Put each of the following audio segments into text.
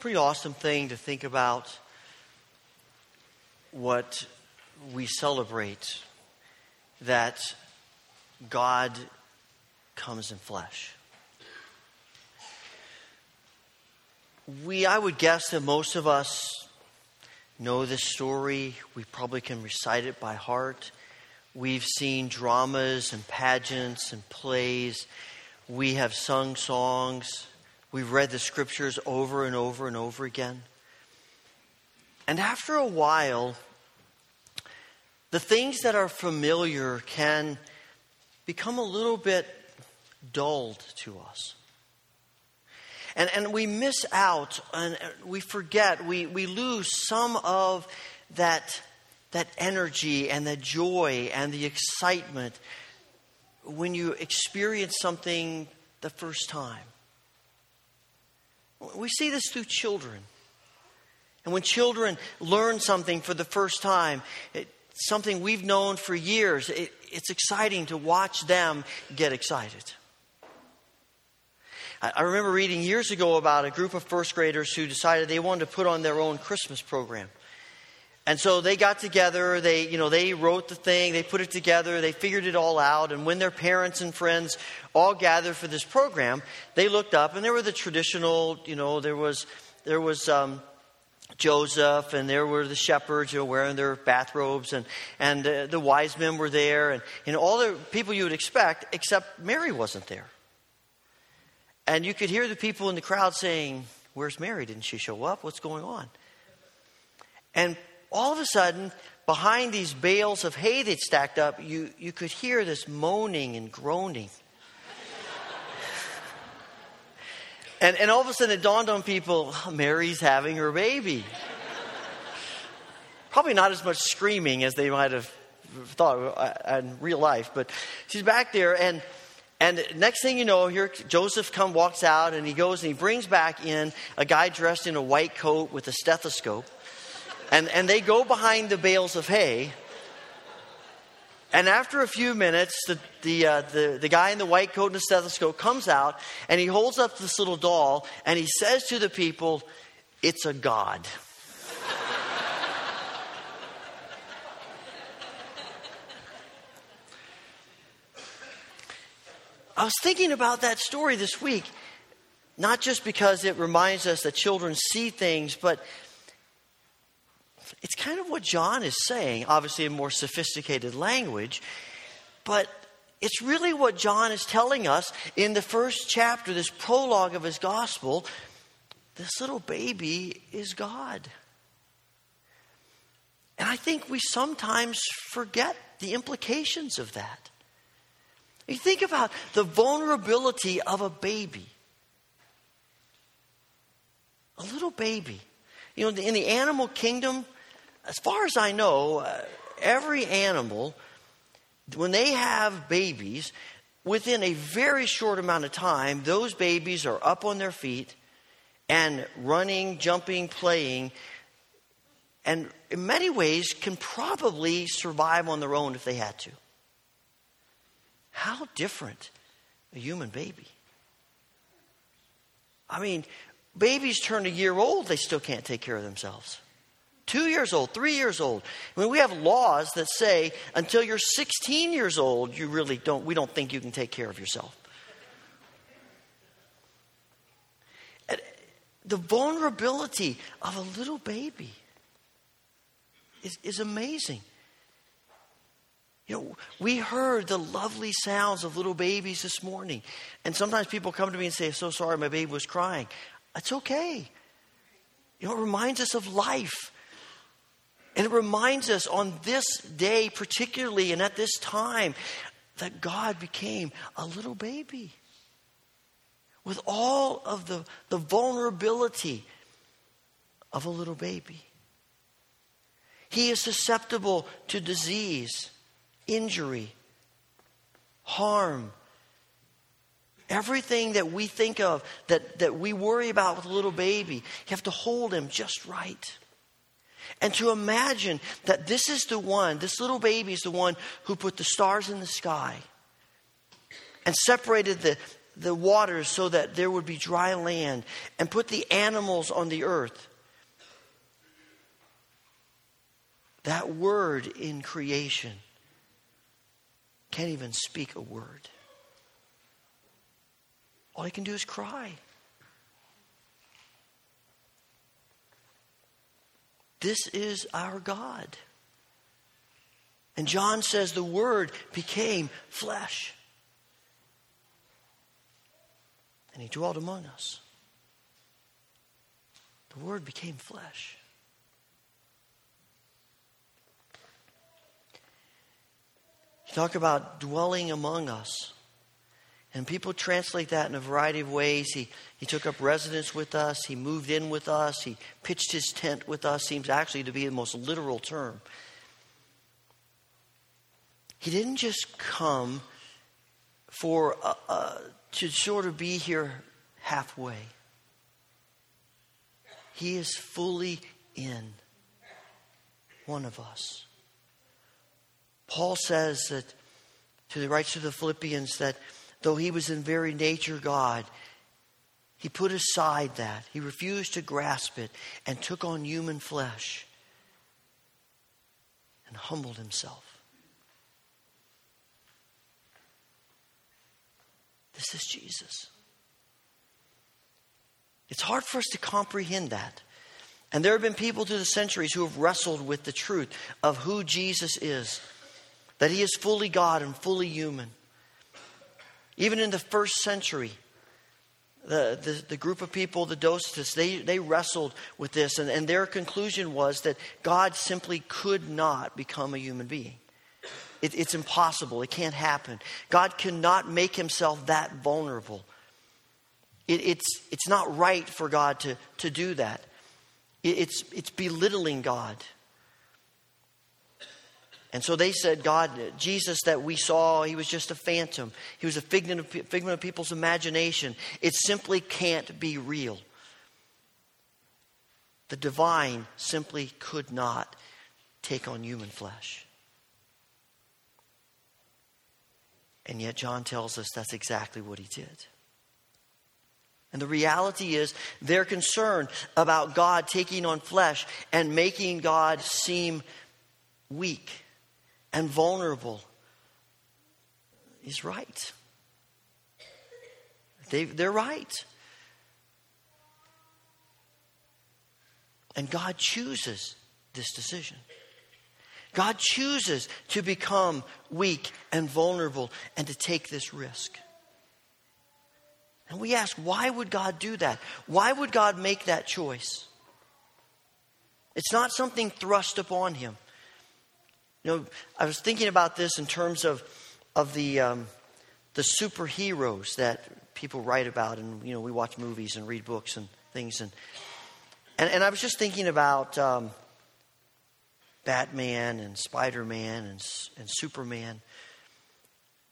a pretty awesome thing to think about what we celebrate, that God comes in flesh. I would guess that most of us know this story. We probably can recite it by heart. We've seen dramas and pageants and plays. We have sung songs. We've read the scriptures over and over and over again. And after a while, the things that are familiar can become a little bit dulled to us. And we miss out, and we forget, we lose some of that energy and the joy and the excitement when you experience something the first time. We see this through children. And when children learn something for the first time, something we've known for years, it's exciting to watch them get excited. I remember reading years ago about a group of first graders who decided they wanted to put on their own Christmas program. And so they got together, they wrote the thing, they put it together, they figured it all out. And when their parents and friends all gathered for this program, they looked up and there were the traditional, there was Joseph, and there were the shepherds, wearing their bathrobes, and the wise men were there, and all the people you would expect, except Mary wasn't there. And you could hear the people in the crowd saying, "Where's Mary? Didn't she show up? What's going on?" And all of a sudden, behind these bales of hay that stacked up, you could hear this moaning and groaning. and all of a sudden it dawned on people, Mary's having her baby. Probably not as much screaming as they might have thought in real life, but she's back there. And next thing you know, here Joseph walks out, and he goes and he brings back in a guy dressed in a white coat with a stethoscope. And they go behind the bales of hay. And after a few minutes, the guy in the white coat and the stethoscope comes out, and he holds up this little doll, and he says to the people, "It's a god." I was thinking about that story this week, not just because it reminds us that children see things, but it's kind of what John is saying, obviously in more sophisticated language, but it's really what John is telling us in the first chapter, this prologue of his gospel. This little baby is God. And I think we sometimes forget the implications of that. You think about the vulnerability of a baby. A little baby. In the animal kingdom, as far as I know, every animal, when they have babies, within a very short amount of time, those babies are up on their feet and running, jumping, playing, and in many ways can probably survive on their own if they had to. How different a human baby. I mean, babies turn a year old, they still can't take care of themselves. 2 years old, 3 years old. I mean, we have laws that say until you're 16 years old, we don't think you can take care of yourself. The vulnerability of a little baby is amazing. We heard the lovely sounds of little babies this morning. And sometimes people come to me and say, "So sorry, my baby was crying." It's okay. It reminds us of life. And it reminds us on this day particularly and at this time that God became a little baby. With all of the vulnerability of a little baby. He is susceptible to disease, injury, harm. Everything that we think of, that we worry about with a little baby, you have to hold him just right. And to imagine that this little baby is the one who put the stars in the sky and separated the the waters so that there would be dry land, and put the animals on the earth. That word in creation, can't even speak a word. All he can do is cry. This is our God. And John says the Word became flesh. And He dwelt among us. The Word became flesh. You talk about dwelling among us. And people translate that in a variety of ways. He took up residence with us. He moved in with us. He pitched his tent with us. Seems actually to be the most literal term. He didn't just come for to sort of be here halfway. He is fully in one of us. Paul says that to the writes to the Philippians that though he was in very nature God, he put aside that. He refused to grasp it and took on human flesh and humbled himself. This is Jesus. It's hard for us to comprehend that. And there have been people through the centuries who have wrestled with the truth of who Jesus is, that he is fully God and fully human. Even in the first century, the group of people, the Docetists, they wrestled with this. And their conclusion was that God simply could not become a human being. It's impossible. It can't happen. God cannot make himself that vulnerable. It's not right for God to do that. It's belittling God. And so they said, God, Jesus that we saw, he was just a phantom. He was a figment of people's imagination. It simply can't be real. The divine simply could not take on human flesh. And yet John tells us that's exactly what he did. And the reality is they're concerned about God taking on flesh and making God seem weak and vulnerable. Is right. They're right. And God chooses this decision. God chooses to become weak and vulnerable and to take this risk. And we ask, why would God do that? Why would God make that choice? It's not something thrust upon him. You know, I was thinking about this in terms of the superheroes that people write about, and you know, we watch movies and read books and things, and I was just thinking about Batman and Spider-Man and Superman,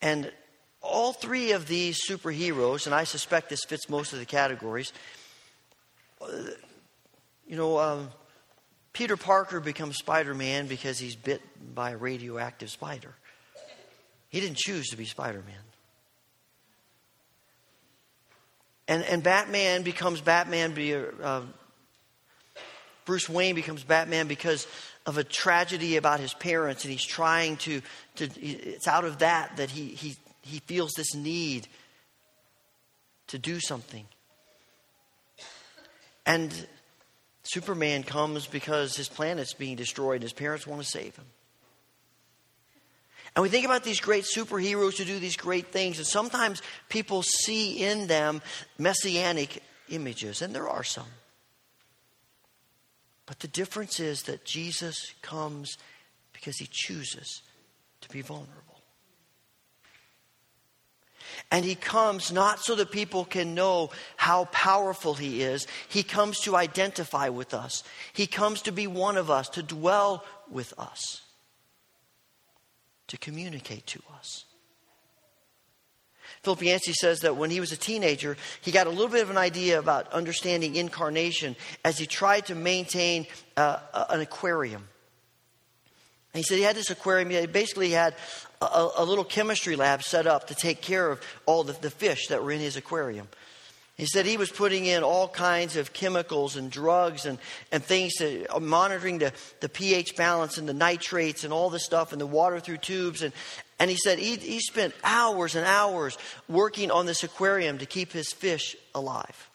and all three of these superheroes, and I suspect this fits most of the categories. You know. Peter Parker becomes Spider-Man because he's bit by a radioactive spider. He didn't choose to be Spider-Man. And Batman becomes Batman. Bruce Wayne becomes Batman because of a tragedy about his parents, and he's trying to it's out of that he feels this need to do something. And Superman comes because his planet's being destroyed and his parents want to save him. And we think about these great superheroes who do these great things, and sometimes people see in them messianic images, and there are some. But the difference is that Jesus comes because he chooses to be vulnerable. And he comes not so that people can know how powerful he is. He comes to identify with us. He comes to be one of us, to dwell with us, to communicate to us. Philip Yancey says that when he was a teenager, he got a little bit of an idea about understanding incarnation as he tried to maintain an aquarium. And he said he had this aquarium. He basically had a little chemistry lab set up to take care of all the fish that were in his aquarium. He said he was putting in all kinds of chemicals and drugs and things, monitoring the pH balance and the nitrates and all this stuff and the water through tubes. And he said he spent hours and hours working on this aquarium to keep his fish alive.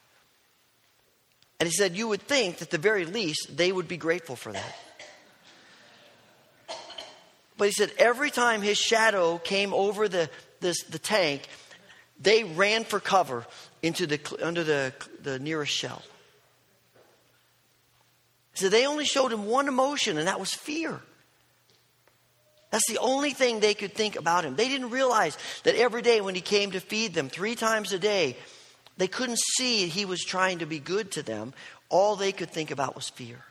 And he said you would think that at the very least they would be grateful for that. But he said every time his shadow came over the tank, they ran for cover under the nearest shell. So they only showed him one emotion, and that was fear. That's the only thing they could think about him. They didn't realize that every day when he came to feed them 3 times a day, they couldn't see he was trying to be good to them. All they could think about was fear.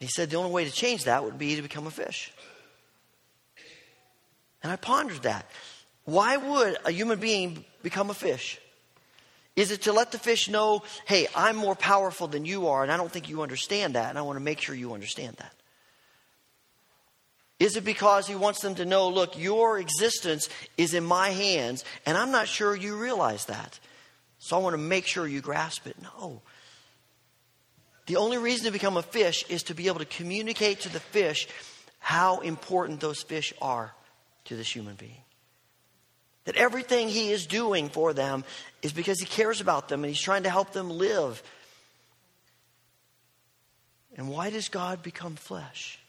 He said the only way to change that would be to become a fish. And I pondered that. Why would a human being become a fish? Is it to let the fish know, hey, I'm more powerful than you are, and I don't think you understand that, and I want to make sure you understand that? Is it because he wants them to know, look, your existence is in my hands, and I'm not sure you realize that, so I want to make sure you grasp it? No. The only reason to become a fish is to be able to communicate to the fish how important those fish are to this human being. That everything he is doing for them is because he cares about them and he's trying to help them live. And why does God become flesh?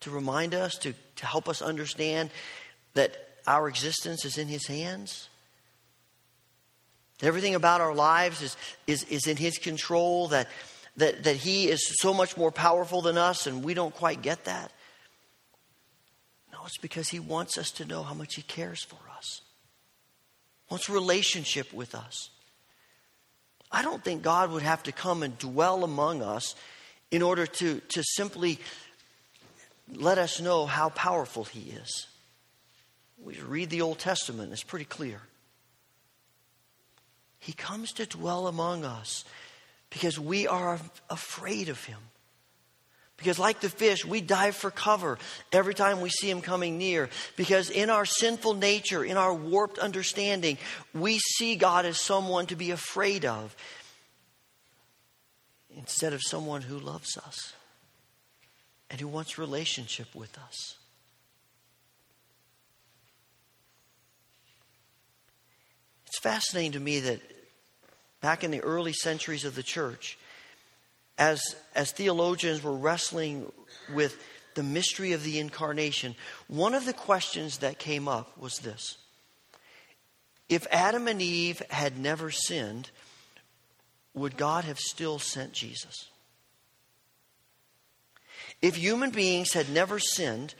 To remind us, to help us understand that our existence is in his hands. That everything about our lives is in his control. That he is so much more powerful than us and we don't quite get that. It's because he wants us to know how much he cares for us. Wants a relationship with us. I don't think God would have to come and dwell among us in order to simply let us know how powerful he is. We read the Old Testament, and it's pretty clear. He comes to dwell among us because we are afraid of him. Because like the fish, we dive for cover every time we see him coming near. Because in our sinful nature, in our warped understanding, we see God as someone to be afraid of instead of someone who loves us and who wants relationship with us. It's fascinating to me that back in the early centuries of the church, as theologians were wrestling with the mystery of the incarnation, one of the questions that came up was this. If Adam and Eve had never sinned, would God have still sent Jesus? If human beings had never sinned,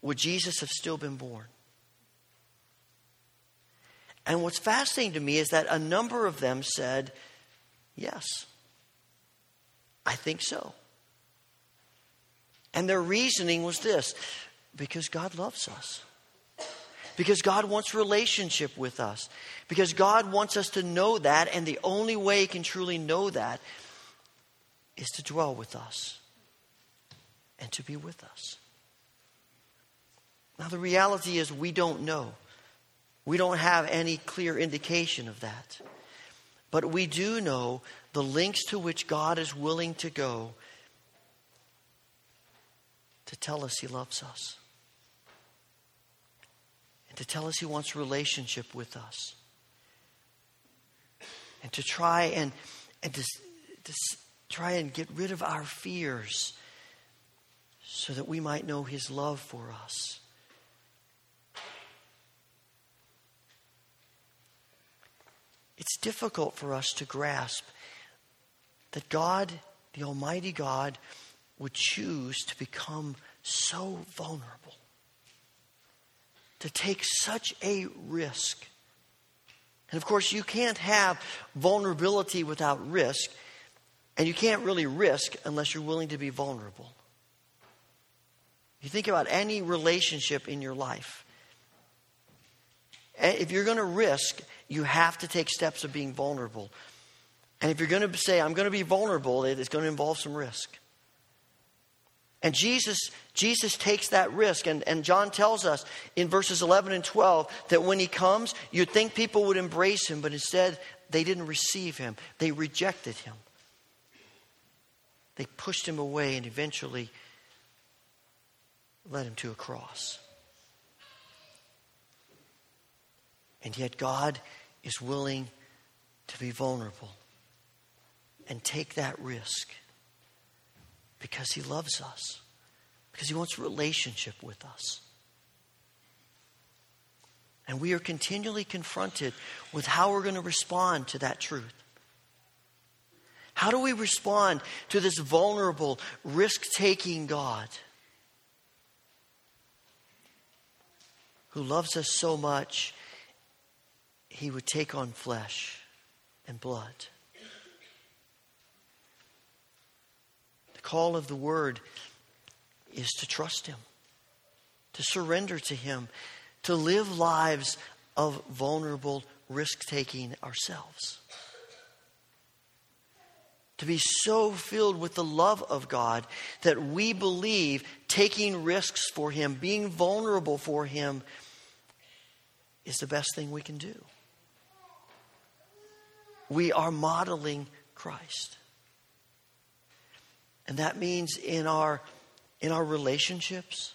would Jesus have still been born? And what's fascinating to me is that a number of them said, yes. I think so. And their reasoning was this: because God loves us. Because God wants relationship with us. Because God wants us to know that, and the only way he can truly know that is to dwell with us and to be with us. Now, the reality is we don't know. We don't have any clear indication of that. But we do know the lengths to which God is willing to go to tell us he loves us. And to tell us he wants relationship with us. And to try and get rid of our fears so that we might know his love for us. It's difficult for us to grasp that God, the Almighty God, would choose to become so vulnerable, to take such a risk. And of course, you can't have vulnerability without risk, and you can't really risk unless you're willing to be vulnerable. You think about any relationship in your life. If you're going to risk, you have to take steps of being vulnerable. And if you're going to say, I'm going to be vulnerable, it's going to involve some risk. And Jesus takes that risk. And John tells us in verses 11 and 12 that when he comes, you'd think people would embrace him, but instead they didn't receive him. They rejected him. They pushed him away and eventually led him to a cross. And yet God is willing to be vulnerable and take that risk because he loves us, because he wants a relationship with us. And we are continually confronted with how we're going to respond to that truth. How do we respond to this vulnerable, risk-taking God who loves us so much, he would take on flesh and blood? The call of the word is to trust him, to surrender to him, to live lives of vulnerable risk-taking ourselves. To be so filled with the love of God that we believe taking risks for him, being vulnerable for him, is the best thing we can do. We are modeling Christ. And that means in our relationships,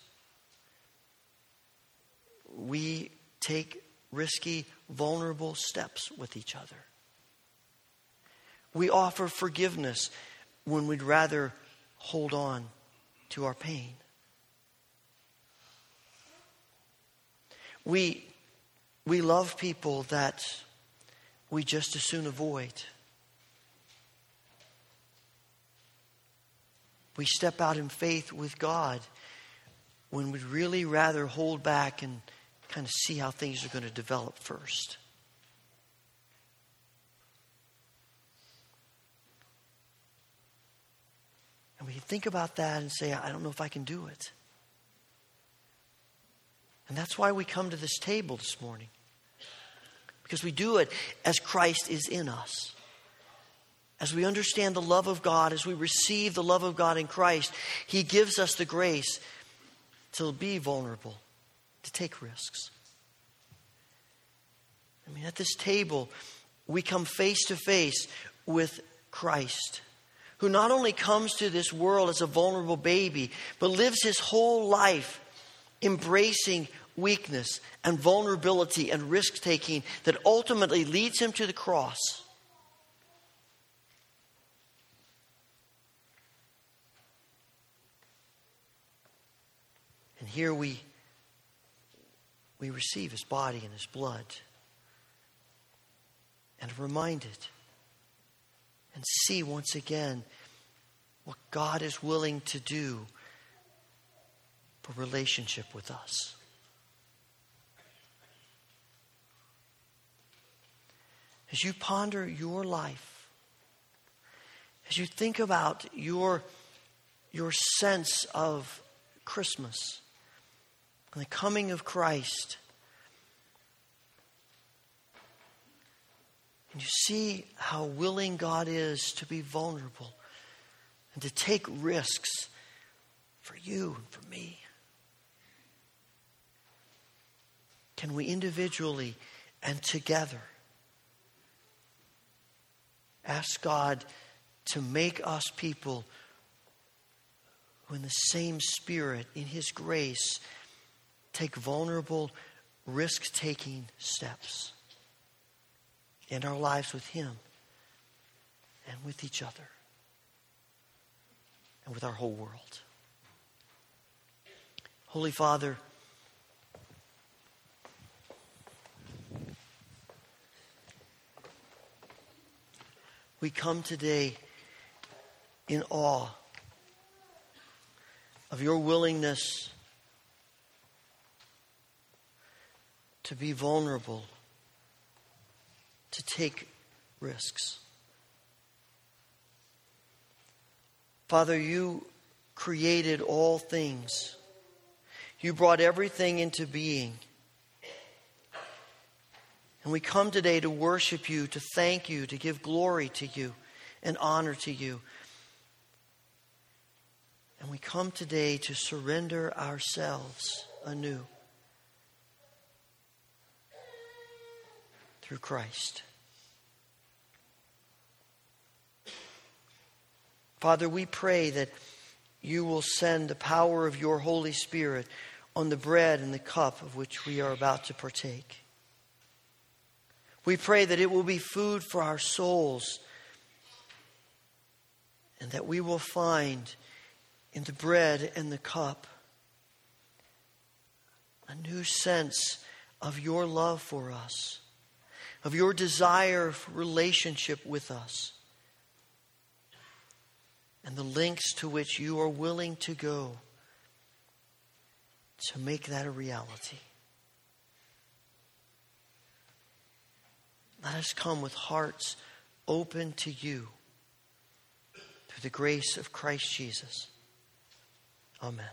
we take risky, vulnerable steps with each other. We offer forgiveness when we'd rather hold on to our pain. We love people that we just as soon avoid. We step out in faith with God when we'd really rather hold back and kind of see how things are going to develop first. And we can think about that and say, I don't know if I can do it. And that's why we come to this table this morning. Because we do it as Christ is in us. As we understand the love of God, as we receive the love of God in Christ, he gives us the grace to be vulnerable, to take risks. I mean, at this table, we come face to face with Christ, who not only comes to this world as a vulnerable baby, but lives his whole life embracing weakness and vulnerability and risk-taking that ultimately leads him to the cross. And here we receive his body and his blood and are reminded and see once again what God is willing to do for relationship with us. As you ponder your life, as you think about your sense of Christmas and the coming of Christ, and you see how willing God is to be vulnerable and to take risks for you and for me. Can we individually and together ask God to make us people who in the same spirit, in his grace, take vulnerable, risk-taking steps in our lives with him and with each other and with our whole world. Holy Father, we come today in awe of your willingness to be vulnerable, to take risks. Father, you created all things. You brought everything into being. And we come today to worship you, to thank you, to give glory to you and honor to you. And we come today to surrender ourselves anew through Christ. Father, we pray that you will send the power of your Holy Spirit on the bread and the cup of which we are about to partake. We pray that it will be food for our souls, and that we will find in the bread and the cup a new sense of your love for us, of your desire for relationship with us, and the lengths to which you are willing to go to make that a reality. Let us come with hearts open to you through the grace of Christ Jesus. Amen.